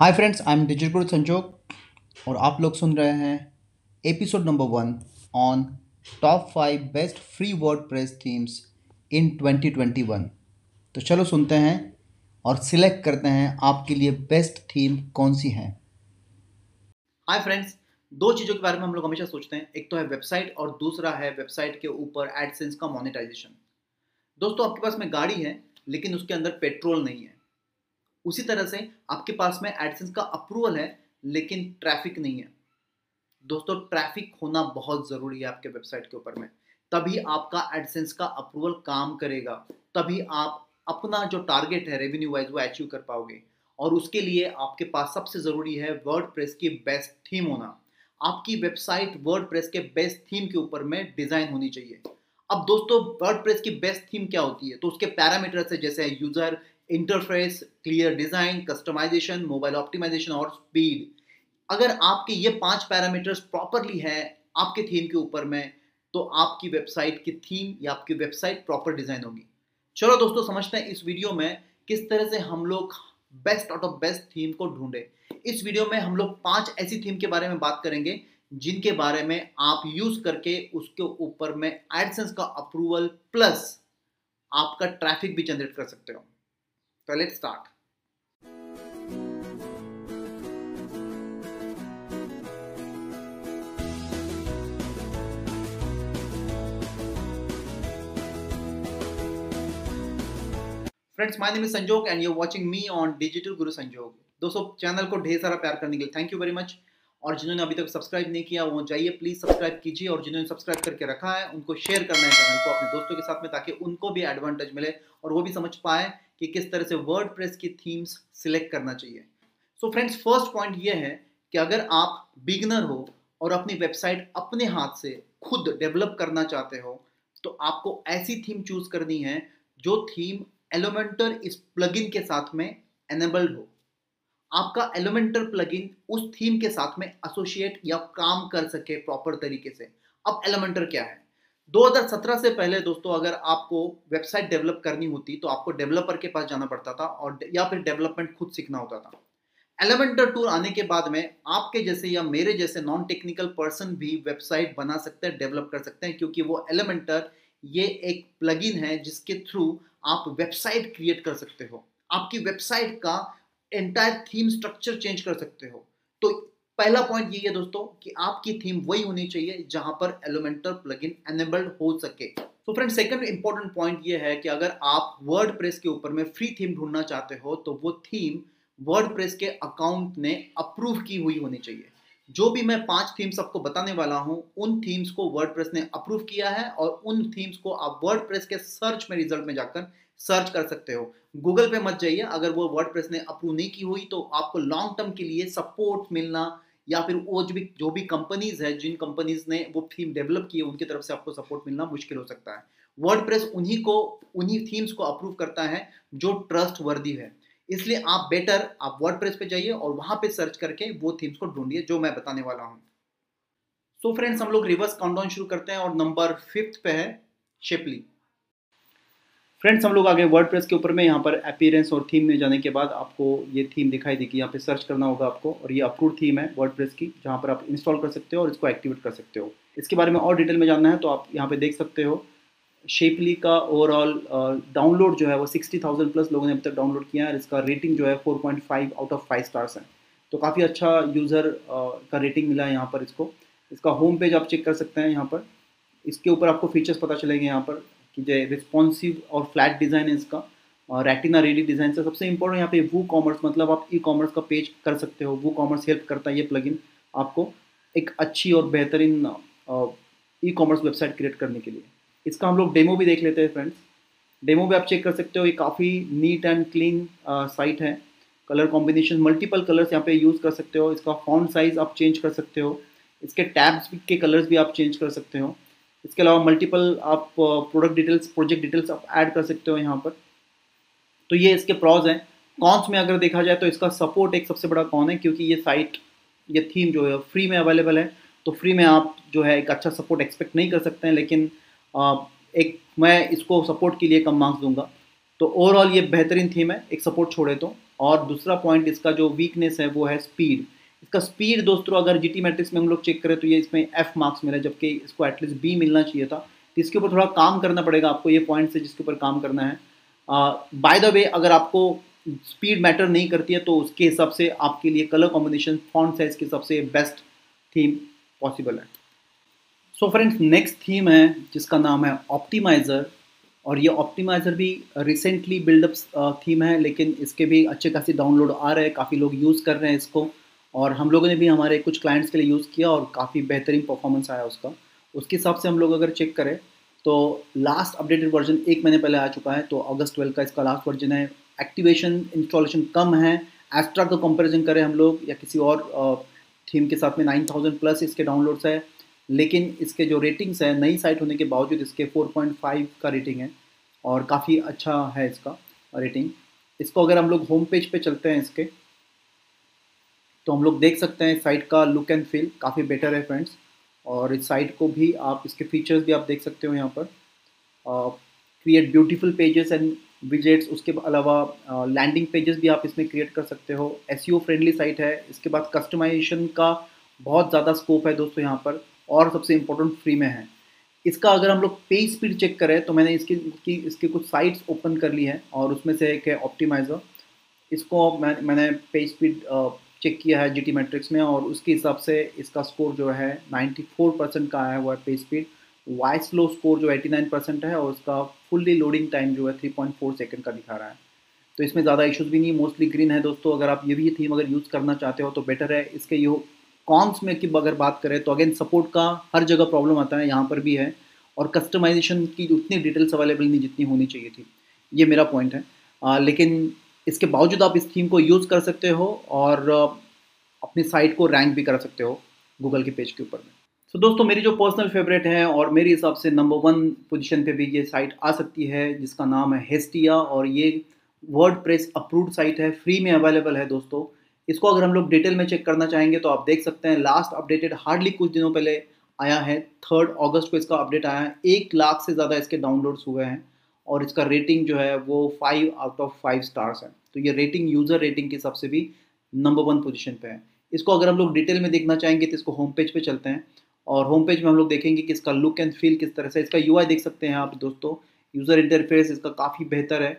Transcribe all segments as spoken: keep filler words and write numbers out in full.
Hi friends, I am digital Guru Sanjog और आप लोग सुन रहे हैं episode number one on top five best free WordPress themes in twenty twenty one. तो चलो सुनते हैं और सिलेक्ट करते हैं आपके लिए बेस्ट थीम कौन सी है। हाय फ्रेंड्स, दो चीज़ों के बारे में हम लोग हमेशा सोचते हैं, एक तो है वेबसाइट और दूसरा है वेबसाइट के ऊपर एडसेंस का मोनेटाइजेशन। दोस्तों, आपके पास में गाड़ी है लेकिन उसके अंदर पेट्रोल नहीं है। उसी तरह से आपके पास में एडसेंस का अप्रूवल है लेकिन ट्रैफिक नहीं है। दोस्तों, ट्रैफिक होना बहुत ज़रूरी है आपके वेबसाइट के ऊपर में, तभी आपका एडसेंस का अप्रूवल काम करेगा, तभी आप अपना जो टारगेट है रेवेन्यू वाइज वो अचीव कर पाओगे। और उसके लिए आपके पास सबसे ज़रूरी है वर्डप्रेस की बेस्ट थीम होना। आपकी वेबसाइट वर्डप्रेस के बेस्ट थीम के ऊपर में डिज़ाइन होनी चाहिए। अब दोस्तों, वर्डप्रेस की बेस्ट थीम क्या होती है, तो उसके पैरामीटर्स है जैसे user interface, clear design, customization, mobile optimisation और स्पीड। अगर आपके ये पांच पैरामीटर्स प्रॉपरली है आपके थीम के ऊपर में, तो आपकी वेबसाइट की थीम या आपकी वेबसाइट प्रॉपर डिज़ाइन होगी। चलो दोस्तों, समझते हैं इस वीडियो में किस तरह से हम लोग best out of best theme को ढूंढें। इस वीडियो में हम लोग पाँच ऐसी थीम के बारे में बात करेंगे जिनके बारे में आप यूज़ करके उसके ऊपर में एडसेंस का अप्रूवल प्लस आपका ट्रैफिक भी जनरेट कर सकते हो। तो let's start. Friends, my name is Sanjog and you are watching me on digital Guru Sanjog. दोस्तों, चैनल को ढेर सारा प्यार करने के लिए थैंक यू वेरी मच। और जिन्होंने अभी तक सब्सक्राइब नहीं किया वो जाइए प्लीज सब्सक्राइब कीजिए, और जिन्होंने सब्सक्राइब करके रखा है उनको शेयर करना है चैनल को अपने दोस्तों के साथ में, ताकि उनको भी एडवांटेज मिले और वो भी समझ पाए कि किस तरह से वर्डप्रेस की थीम्स सिलेक्ट करना चाहिए। सो फ्रेंड्स, फर्स्ट पॉइंट ये है कि अगर आप बिगिनर हो और अपनी वेबसाइट अपने हाथ से खुद डेवलप करना चाहते हो, तो आपको ऐसी थीम चूज करनी है जो थीम एलिमेंटर इस प्लगइन के साथ में एनेबल्ड हो। आपका एलिमेंटर प्लगइन उस थीम के साथ में एसोसिएट या काम कर सके प्रॉपर तरीके से। अब एलिमेंटर क्या है, दो हज़ार सत्रह से पहले दोस्तों अगर आपको वेबसाइट डेवलप करनी होती तो आपको डेवलपर के पास जाना पड़ता था और या फिर डेवलपमेंट खुद सीखना होता था। एलिमेंटर टूल आने के बाद में आपके जैसे या मेरे जैसे नॉन टेक्निकल पर्सन भी वेबसाइट बना सकते हैं, डेवलप कर सकते हैं, क्योंकि वो एलिमेंटर ये एक प्लगइन है जिसके थ्रू आप वेबसाइट क्रिएट कर सकते हो, आपकी वेबसाइट का एंटायर थीम स्ट्रक्चर चेंज कर सकते हो। तो पहला पॉइंट ये है दोस्तों कि आपकी थीम वही होनी चाहिए जहां पर एलिमेंटर प्लगइन एनेबल्ड हो सके। तो फ्रेंड, सेकंड इंपॉर्टेंट पॉइंट ये है कि अगर आप वर्डप्रेस के ऊपर में फ्री थीम ढूंढना चाहते हो तो वो थीम वर्डप्रेस के अकाउंट ने अप्रूव की हुई होनी चाहिए। जो भी मैं पांच थीम्स आपको बताने वाला हूं, उन थीम्स को वर्डप्रेस ने अप्रूव किया है और उन थीम्स को आप वर्डप्रेस के सर्च में रिजल्ट में जाकर सर्च कर सकते हो। गूगल पे मत जाइए, अगर वो वर्डप्रेस ने अप्रूव नहीं की हुई तो आपको लॉन्ग टर्म के लिए सपोर्ट मिलना या फिर वो जो भी जो भी कंपनीज है, जिन कंपनीज ने वो थीम डेवलप की है उनकी तरफ से आपको सपोर्ट मिलना मुश्किल हो सकता है। वर्डप्रेस उन्हीं को उन्हीं थीम्स को अप्रूव करता है जो ट्रस्ट वर्दी है, इसलिए आप बेटर आप वर्डप्रेस पे जाइए और वहाँ पे सर्च करके वो थीम्स को ढूंढिए जो मैं बताने वाला हूँ। सो फ्रेंड्स, हम लोग रिवर्स काउंटडाउन शुरू करते हैं और नंबर फिफ्थ पे है शिपली। फ्रेंड्स, हम लोग आगे वर्डप्रेस के ऊपर में यहाँ पर अपीयरेंस और थीम में जाने के बाद आपको ये थीम दिखाई देगी, यहाँ पे सर्च करना होगा आपको, और ये अप्रूव्ड थीम है वर्डप्रेस की जहाँ पर आप इंस्टॉल कर सकते हो और इसको एक्टिवेट कर सकते हो। इसके बारे में और डिटेल में जानना है तो आप यहाँ पे देख सकते हो शेपली का ओवरऑल डाउनलोड जो है वो सिक्सटी थाउजेंड प्लस लोगों ने अभी तक डाउनलोड किया है और इसका रेटिंग जो है four point five out of five stars है, तो काफ़ी अच्छा यूज़र का रेटिंग मिला है यहाँ पर इसको। इसका होम पेज आप चेक कर सकते हैं, यहाँ पर इसके ऊपर आपको फीचर्स पता चलेंगे यहाँ पर कि जो रिस्पॉन्सिव और फ्लैट डिज़ाइन है इसका, और रेटिना रेडी डिज़ाइन से सबसे इम्पोर्टेंट यहाँ पे वू कॉमर्स, मतलब आप ई कॉमर्स का पेज कर सकते हो। वू कॉमर्स हेल्प करता है ये प्लगइन आपको एक अच्छी और बेहतरीन ई कॉमर्स वेबसाइट क्रिएट करने के लिए। इसका हम लोग डेमो भी देख लेते हैं फ्रेंड्स, डेमो भी आप चेक कर सकते हो, ये काफ़ी नीट एंड क्लीन साइट है। कलर कॉम्बिनेशन, मल्टीपल कलर्स यहाँ पे यूज़ कर सकते हो, इसका फॉन्ट साइज़ आप चेंज कर सकते हो, इसके टैब्स के कलर्स भी आप चेंज कर सकते हो, इसके अलावा मल्टीपल आप प्रोडक्ट डिटेल्स, प्रोजेक्ट डिटेल्स आप ऐड कर सकते हो यहाँ पर। तो ये इसके प्रॉज हैं। कॉन्स में अगर देखा जाए तो इसका सपोर्ट एक सबसे बड़ा कॉन है, क्योंकि ये साइट ये थीम जो है फ्री में अवेलेबल है, तो फ्री में आप जो है एक अच्छा सपोर्ट एक्सपेक्ट नहीं कर सकते हैं, लेकिन आ, एक मैं इसको सपोर्ट के लिए कम मार्क्स दूंगा। तो ओवरऑल ये बेहतरीन थीम है, एक सपोर्ट छोड़े तो। और दूसरा पॉइंट इसका जो वीकनेस है वो है स्पीड। इसका स्पीड दोस्तों अगर जीटीमेट्रिक्स में हम लोग चेक करें तो ये इसमें एफ मार्क्स मिला, जबकि इसको एटलीस्ट बी मिलना चाहिए था। तो इसके ऊपर थोड़ा काम करना पड़ेगा आपको, ये पॉइंट्स है जिसके ऊपर काम करना है। बाय द वे अगर आपको स्पीड मैटर नहीं करती है तो उसके हिसाब से आपके लिए कलर कॉम्बिनेशन, फॉन्ट साइज के हिसाब से बेस्ट थीम पॉसिबल है। सो फ्रेंड्स, नेक्स्ट थीम है जिसका नाम है ऑप्टिमाइज़र। और ये ऑप्टिमाइज़र भी रिसेंटली बिल्डअप थीम है, लेकिन इसके भी अच्छे खासी डाउनलोड आ रहे हैं, काफ़ी लोग यूज़ कर रहे हैं इसको। और हम लोगों ने भी हमारे कुछ क्लाइंट्स के लिए यूज़ किया और काफ़ी बेहतरीन परफॉर्मेंस आया उसका। उसके हिसाब से हम लोग अगर चेक करें तो लास्ट अपडेटेड वर्जन एक महीने पहले आ चुका है, तो अगस्त ट्वेल्व का इसका लास्ट वर्जन है। एक्टिवेशन इंस्टॉलेशन कम है, एस्ट्रा का कंपेरिजन करें हम लोग या किसी और थीम के साथ में नाइन थाउज़ेंड प्लस इसके डाउनलोड्स है, लेकिन इसके जो रेटिंग्स है नई साइट होने के बावजूद इसके फोर पॉइंट फाइव का रेटिंग है और काफ़ी अच्छा है इसका रेटिंग। इसको अगर हम लोग होम पेज पे चलते हैं इसके तो हम लोग देख सकते हैं साइट का लुक एंड फील काफ़ी बेटर है फ्रेंड्स। और इस साइट को भी आप, इसके फीचर्स भी आप देख सकते हो यहाँ पर, create beautiful pages and widgets. उसके अलावा लैंडिंग पेजेस भी आप इसमें क्रिएट कर सकते हो। एसईओ फ्रेंडली साइट है। इसके बाद कस्टमाइजेशन का बहुत ज़्यादा स्कोप है दोस्तों यहाँ पर, और सबसे इम्पोर्टेंट फ्री में है। इसका अगर हम लोग पेज स्पीड चेक करें तो मैंने इसकी की इसके कुछ साइट्स ओपन कर ली है और उसमें से एक है ऑप्टिमाइज़र। इसको मैं मैंने पेज स्पीड चेक किया है जीटीमेट्रिक्स में और उसके हिसाब से इसका स्कोर जो है नाइन्टी फोर परसेंट का आया हुआ है page speed. Y slow score जो एटी नाइन परसेंट है और उसका फुल्ली लोडिंग टाइम जो है थ्री पॉइंट फोर सेकंड का दिखा रहा है। तो इसमें ज़्यादा इश्यूज भी नहीं, मोस्टली ग्रीन है दोस्तों। अगर आप ये भी थीम अगर यूज़ करना चाहते हो तो बेटर है। इसके यो कॉन्स में की अगर बात करें तो अगेन सपोर्ट का हर जगह प्रॉब्लम आता है, यहाँ पर भी है, और कस्टमाइजेशन की उतनी डिटेल्स अवेलेबल नहीं जितनी होनी चाहिए थी, ये मेरा पॉइंट है। आ, लेकिन इसके बावजूद आप इस थीम को यूज़ कर सकते हो और अपनी साइट को रैंक भी कर सकते हो गूगल के पेज के ऊपर में। सो so, दोस्तों मेरी जो पर्सनल फेवरेट है और मेरे हिसाब से नंबर वन पोजीशन पे भी ये साइट आ सकती है जिसका नाम है हेस्टिया। और ये वर्डप्रेस अप्रूव्ड साइट है, फ्री में अवेलेबल है दोस्तों। इसको अगर हम लोग डिटेल में चेक करना चाहेंगे तो आप देख सकते हैं लास्ट अपडेटेड हार्डली कुछ दिनों पहले आया है, थर्ड अगस्त को इसका अपडेट आया है। एक लाख से ज़्यादा इसके डाउनलोड्स हुए हैं और इसका रेटिंग जो है वो five out of five stars है। तो ये रेटिंग यूज़र रेटिंग के हिसाब से भी नंबर वन पोजीशन पे है। इसको अगर हम लोग डिटेल में देखना चाहेंगे तो इसको होम पेज पे चलते हैं और होम पेज में हम लोग देखेंगे कि इसका लुक एंड फील किस तरह से, इसका यूआई देख सकते हैं आप दोस्तों। यूज़र इंटरफेस इसका काफ़ी बेहतर है,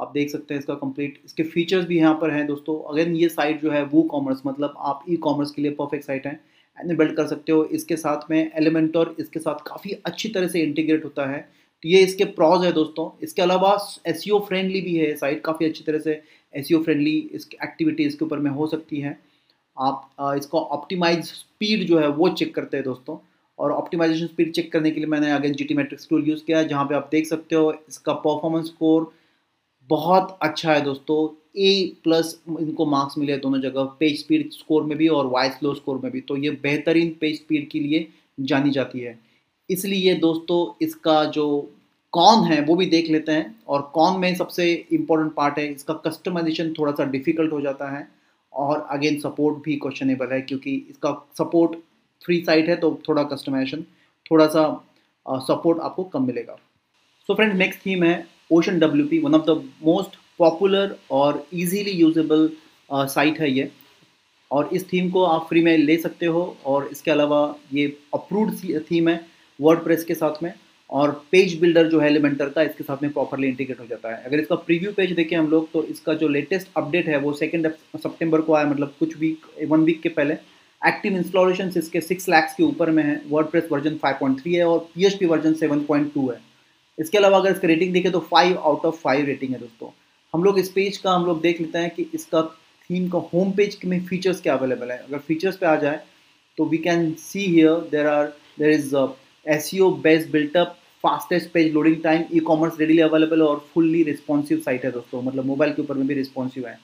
आप देख सकते हैं इसका कंप्लीट। इसके फीचर्स भी यहाँ पर हैं दोस्तों। अगेन ये साइट जो है वो कॉमर्स, मतलब आप ई कॉमर्स के लिए परफेक्ट साइट है, एंड बिल्ड कर सकते हो। इसके साथ में एलिमेंटोर इसके साथ काफ़ी अच्छी तरह से इंटीग्रेट होता है, तो ये इसके प्रॉज है दोस्तों। इसके अलावा एसईओ फ्रेंडली भी है साइट, काफ़ी अच्छी तरह से एसईओ फ्रेंडली इसकी एक्टिविटी इसके ऊपर में हो सकती है। आप इसका ऑप्टिमाइज स्पीड जो है वो चेक करते हैं दोस्तों। और ऑप्टिमाइजेशन स्पीड चेक करने के लिए मैंने अगेन जीटीमेट्रिक्स टूल यूज़ किया है, जहाँ पे आप देख सकते हो इसका परफॉर्मेंस स्कोर बहुत अच्छा है दोस्तों। ए प्लस इनको मार्क्स मिले दोनों जगह, पेज स्पीड स्कोर में भी और वॉइस लो स्कोर में भी। तो ये बेहतरीन पेज स्पीड के लिए जानी जाती है। इसलिए दोस्तों इसका जो कॉन है वो भी देख लेते हैं। और कॉन में सबसे इम्पोर्टेंट पार्ट है इसका कस्टमाइजेशन थोड़ा सा डिफ़िकल्ट हो जाता है, और अगेन सपोर्ट भी क्वेश्चनेबल है क्योंकि इसका सपोर्ट फ्री साइट है तो थोड़ा कस्टमाइजेशन, थोड़ा सा सपोर्ट आपको कम मिलेगा। सो फ्रेंड, नेक्स्ट थीम है ocean W P. One of the most popular और ईजीली यूजेबल साइट है ये, और इस थीम को आप फ्री में ले सकते हो। और इसके अलावा ये अप्रूव्ड थीम है वर्डप्रेस के साथ में, और पेज बिल्डर जो है एलिमेंटर का इसके साथ में प्रॉपरली इंटीग्रेट हो जाता है। अगर इसका प्रीव्यू पेज देखें हम लोग तो इसका जो लेटेस्ट अपडेट है वो सेकेंड सितंबर को आया, मतलब कुछ वीक वन वीक के पहले। एक्टिव इंस्टॉलेशन इसके सिक्स लाख के ऊपर में है, WordPress version five point three है और PHP version seven point two है। इसके अलावा अगर इसकी रेटिंग देखें तो five out of five rating है दोस्तों। हम लोग इस पेज का हम लोग देख लेते हैं कि इसका थीम का होम पेज में फीचर्स क्या अवेलेबल है। अगर फीचर्स पे आ जाए तो we can see here there are there is SEO best built up, fastest page loading time, e commerce readily available और फुल्ली रिस्पॉन्सिव साइट है दोस्तों, मतलब मोबाइल के ऊपर में भी रिस्पॉन्सिव है।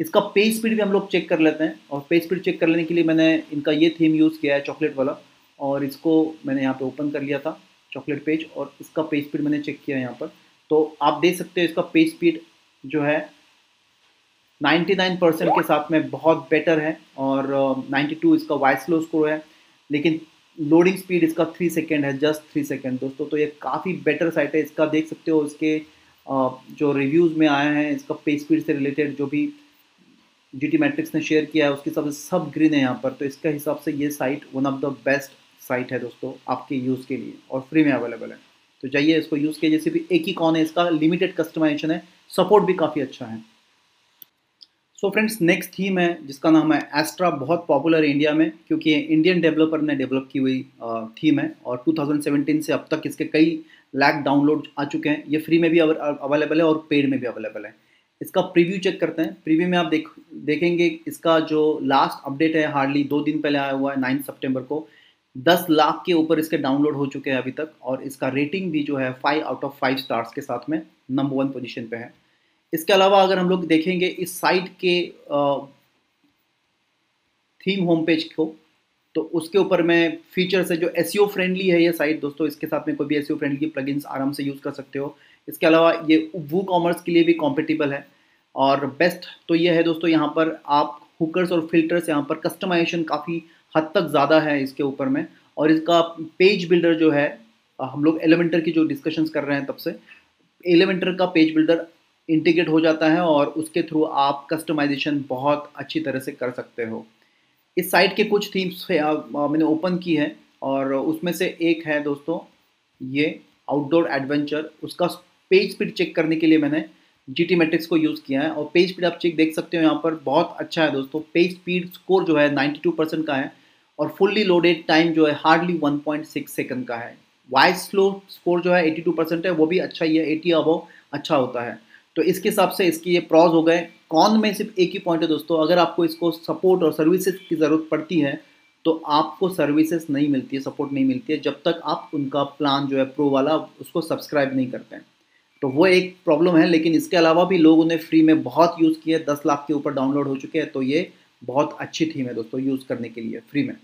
इसका पेज स्पीड भी हम लोग चेक कर लेते हैं, और पेज स्पीड चेक कर लेने के लिए मैंने इनका ये थीम यूज़ किया है चॉकलेट वाला, और इसको मैंने यहाँ पे ओपन कर लिया था चॉकलेट पेज, और इसका पेज स्पीड मैंने चेक किया है यहाँ पर। तो आप देख सकते हो इसका पेज स्पीड जो है नाइन्टी नाइन परसेंट के साथ में बहुत बेटर है, और नाइन्टी टू इसका वाइड स्लो स्कोर है, लेकिन लोडिंग स्पीड इसका थ्री सेकेंड है, जस्ट थ्री सेकेंड दोस्तों। तो ये काफ़ी बेटर साइट है। इसका देख सकते हो इसके जो रिव्यूज़ में आया है इसका पेज स्पीड से रिलेटेड जो भी जीटीमेट्रिक्स ने शेयर किया है उसके हिसाब से सब ग्रीन है यहाँ पर। तो इसके हिसाब से ये site one of the best site है दोस्तों आपके यूज़ के लिए और फ्री में अवेलेबल है। तो जाइए इसको यूज़ कीजिए। सिर्फ एक ही कॉन है, इसका लिमिटेड कस्टमाइजेशन है, सपोर्ट भी काफ़ी अच्छा है। सो फ्रेंड्स, नेक्स्ट थीम है जिसका नाम है एस्ट्रा। बहुत पॉपुलर है इंडिया में क्योंकि इंडियन डेवलपर ने डेवलप की हुई थीम है और टू थाउजेंड सेवेंटीन से अब तक इसके कई लाख डाउनलोड आ चुके हैं। ये फ्री में भी अवेलेबल है और पेड में भी अवेलेबल है। इसका प्रीव्यू चेक करते हैं। प्रीव्यू में आप देख देखेंगे इसका जो लास्ट अपडेट है हार्डली दो दिन पहले आया हुआ है नाइन्थ सितंबर को। दस लाख के ऊपर इसके डाउनलोड हो चुके हैं अभी तक और इसका रेटिंग भी जो है five out of five stars के साथ में नंबर वन पोजीशन पे है। इसके अलावा अगर हम लोग देखेंगे इस साइट के थीम होम पेज को तो उसके ऊपर में फीचर्स है जो एसईओ फ्रेंडली है ये साइट दोस्तों। इसके साथ में कोई भी एसईओ फ्रेंडली प्लगइन्स आराम से यूज़ कर सकते हो। इसके अलावा ये वू कॉमर्स के लिए भी कॉम्पेटिबल है और बेस्ट तो ये है दोस्तों, यहाँ पर आप हुकर्स और फिल्टर्स, यहाँ पर कस्टमाइजेशन काफ़ी हद तक ज़्यादा है इसके ऊपर में। और इसका पेज बिल्डर जो है, हम लोग एलिमेंटर की जो डिस्कशंस कर रहे हैं तब से, एलिमेंटर का पेज बिल्डर इंटीग्रेट हो जाता है और उसके थ्रू आप कस्टमाइजेशन बहुत अच्छी तरह से कर सकते हो। इस साइट के कुछ थीम्स मैंने ओपन की है और उसमें से एक है दोस्तों ये आउटडोर एडवेंचर। उसका पेज स्पीड चेक करने के लिए मैंने जीटीमेट्रिक्स को यूज़ किया है और पेज स्पीड आप चेक देख सकते हो यहाँ पर, बहुत अच्छा है दोस्तों। पेज स्पीड स्कोर जो है नाइन्टी टू परसेंट का है और फुल्ली लोडेड टाइम जो है hardly one point six second का है। वाइज स्लो स्कोर जो है एटी टू परसेंट है, वो भी अच्छा ही है, एटी अबव अच्छा होता है। तो इसके हिसाब से इसकी ये प्रॉज हो गए। कॉन में सिर्फ एक ही पॉइंट है दोस्तों, अगर आपको इसको सपोर्ट और सर्विसेज की ज़रूरत पड़ती है तो आपको सर्विसेज नहीं मिलती है, सपोर्ट नहीं मिलती है जब तक आप उनका प्लान जो है प्रो वाला उसको सब्सक्राइब नहीं करते हैं। तो वो एक प्रॉब्लम है, लेकिन इसके अलावा भी लोग उन्हें फ्री में बहुत यूज़ किया है, दस लाख के ऊपर डाउनलोड हो चुके हैं। तो ये बहुत अच्छी थीम है दोस्तों यूज़ करने के लिए फ्री में।